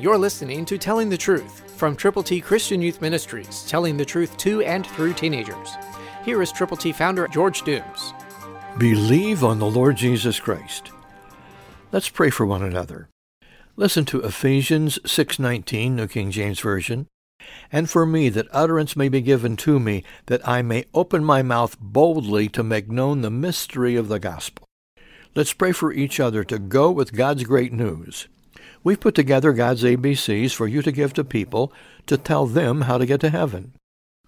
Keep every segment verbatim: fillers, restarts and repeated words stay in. You're listening to Telling the Truth from Triple T Christian Youth Ministries, telling the truth to and through teenagers. Here is Triple T founder George Dooms. Believe on the Lord Jesus Christ. Let's pray for one another. Listen to Ephesians six nineteen, New King James Version. And for me, that utterance may be given to me, that I may open my mouth boldly to make known the mystery of the gospel. Let's pray for each other to go with God's great news. We've put together God's A B Cs for you to give to people to tell them how to get to heaven.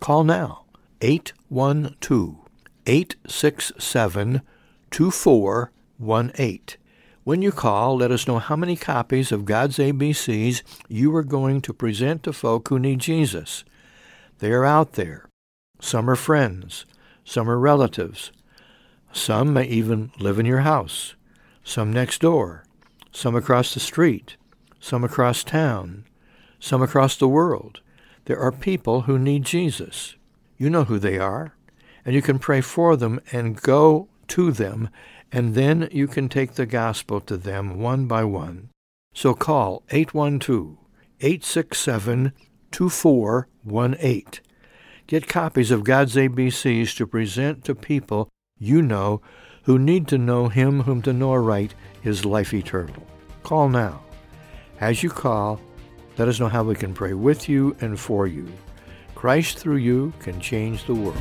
Call now, eight one two, eight six seven, two four one eight. When you call, let us know how many copies of God's A B Cs you are going to present to folk who need Jesus. They are out there. Some are friends. Some are relatives. Some may even live in your house. Some next door. Some across the street. Some across town. Some across the world. There are people who need Jesus. You know who they are, and you can pray for them and go to them, and then you can take the gospel to them one by one. So call eight one two, eight six seven, two four one eight. Get copies of God's A B Cs to present to people you know who need to know Him whom to know aright is life eternal. Call now. As you call, let us know how we can pray with you and for you. Christ through you can change the world.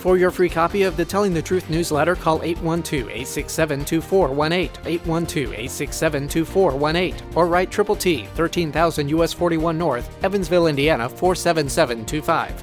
For your free copy of the Telling the Truth newsletter, call eight one two, eight six seven, two four one eight, eight one two, eight six seven, two four one eight, or write Triple T, thirteen thousand U S forty-one North, Evansville, Indiana, four seven seven two five.